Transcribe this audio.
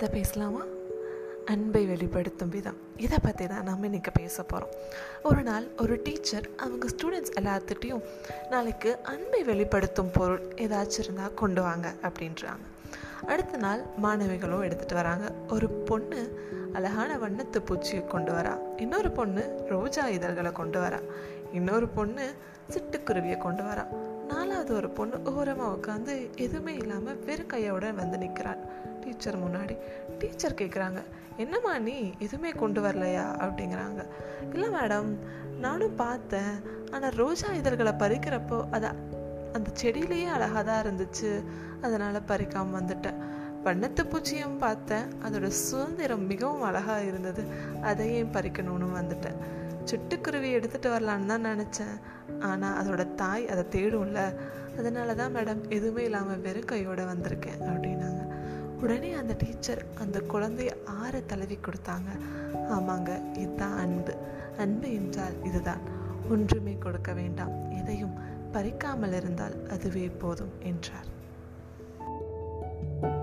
கதை பேசலாமா? அன்பை வெளிப்படுத்தும் விதம், இதை பற்றி தான் நம்ம இன்றைக்கி பேச போகிறோம். ஒரு நாள் ஒரு டீச்சர் அவங்க ஸ்டூடெண்ட்ஸ் எல்லாத்துட்டையும் நாளைக்கு அன்பை வெளிப்படுத்தும் பொருள் ஏதாச்சும் இருந்தால் கொண்டு வாங்க அப்படின்றாங்க. அடுத்த நாள் மாணவிகளும் எடுத்துகிட்டு வராங்க. ஒரு பொண்ணு அழகான வண்ணத்து பூச்சியை கொண்டு வரா, இன்னொரு பொண்ணு ரோஜா இதழ்களை கொண்டு வரா, இன்னொரு பொண்ணு சிட்டுக்குருவியை கொண்டு வரா, நாலாவது ஒரு பொண்ணு ஓரமாக உட்காந்து எதுவுமே இல்லாமல் வெறும் கையோட வந்து நிற்கிறாள் டீச்சர் முன்னாடி. டீச்சர் கேட்குறாங்க, என்னம்மா நீ எதுவுமே கொண்டு வரலையா அப்படிங்கிறாங்க. இல்லை மேடம், நானும் பார்த்தேன், ஆனால் ரோஜா இதழ்களை பறிக்கிறப்போ அந்த செடியிலேயே அழகாக தான் இருந்துச்சு, அதனால் பறிக்காமல் வந்துட்டேன். வண்ணத்து பூச்சியும் பார்த்தேன், அதோட சுதந்திரம் மிகவும் அழகாக இருந்தது, அதையும் பறிக்கணும்னு வந்துட்டேன். சிட்டுக்குருவி எடுத்துகிட்டு வரலான்னு தான் நினச்சேன், ஆனால் அதோட தாய் அதை தேடும்ல, அதனால தான் மேடம் எதுவுமே இல்லாமல் வெறும் கையோடு வந்திருக்கேன் அப்படின்னாங்க. உடனே அந்த டீச்சர் அந்த குழந்தைய ஆற தழுவி கொடுத்தாங்க. ஆமாங்க, இதுதான் அன்பு. அன்பு என்றால் இதுதான், ஒன்றுமே கொடுக்க வேண்டாம், எதையும் பறிக்காமல் இருந்தால் அதுவே போதும் என்றார்.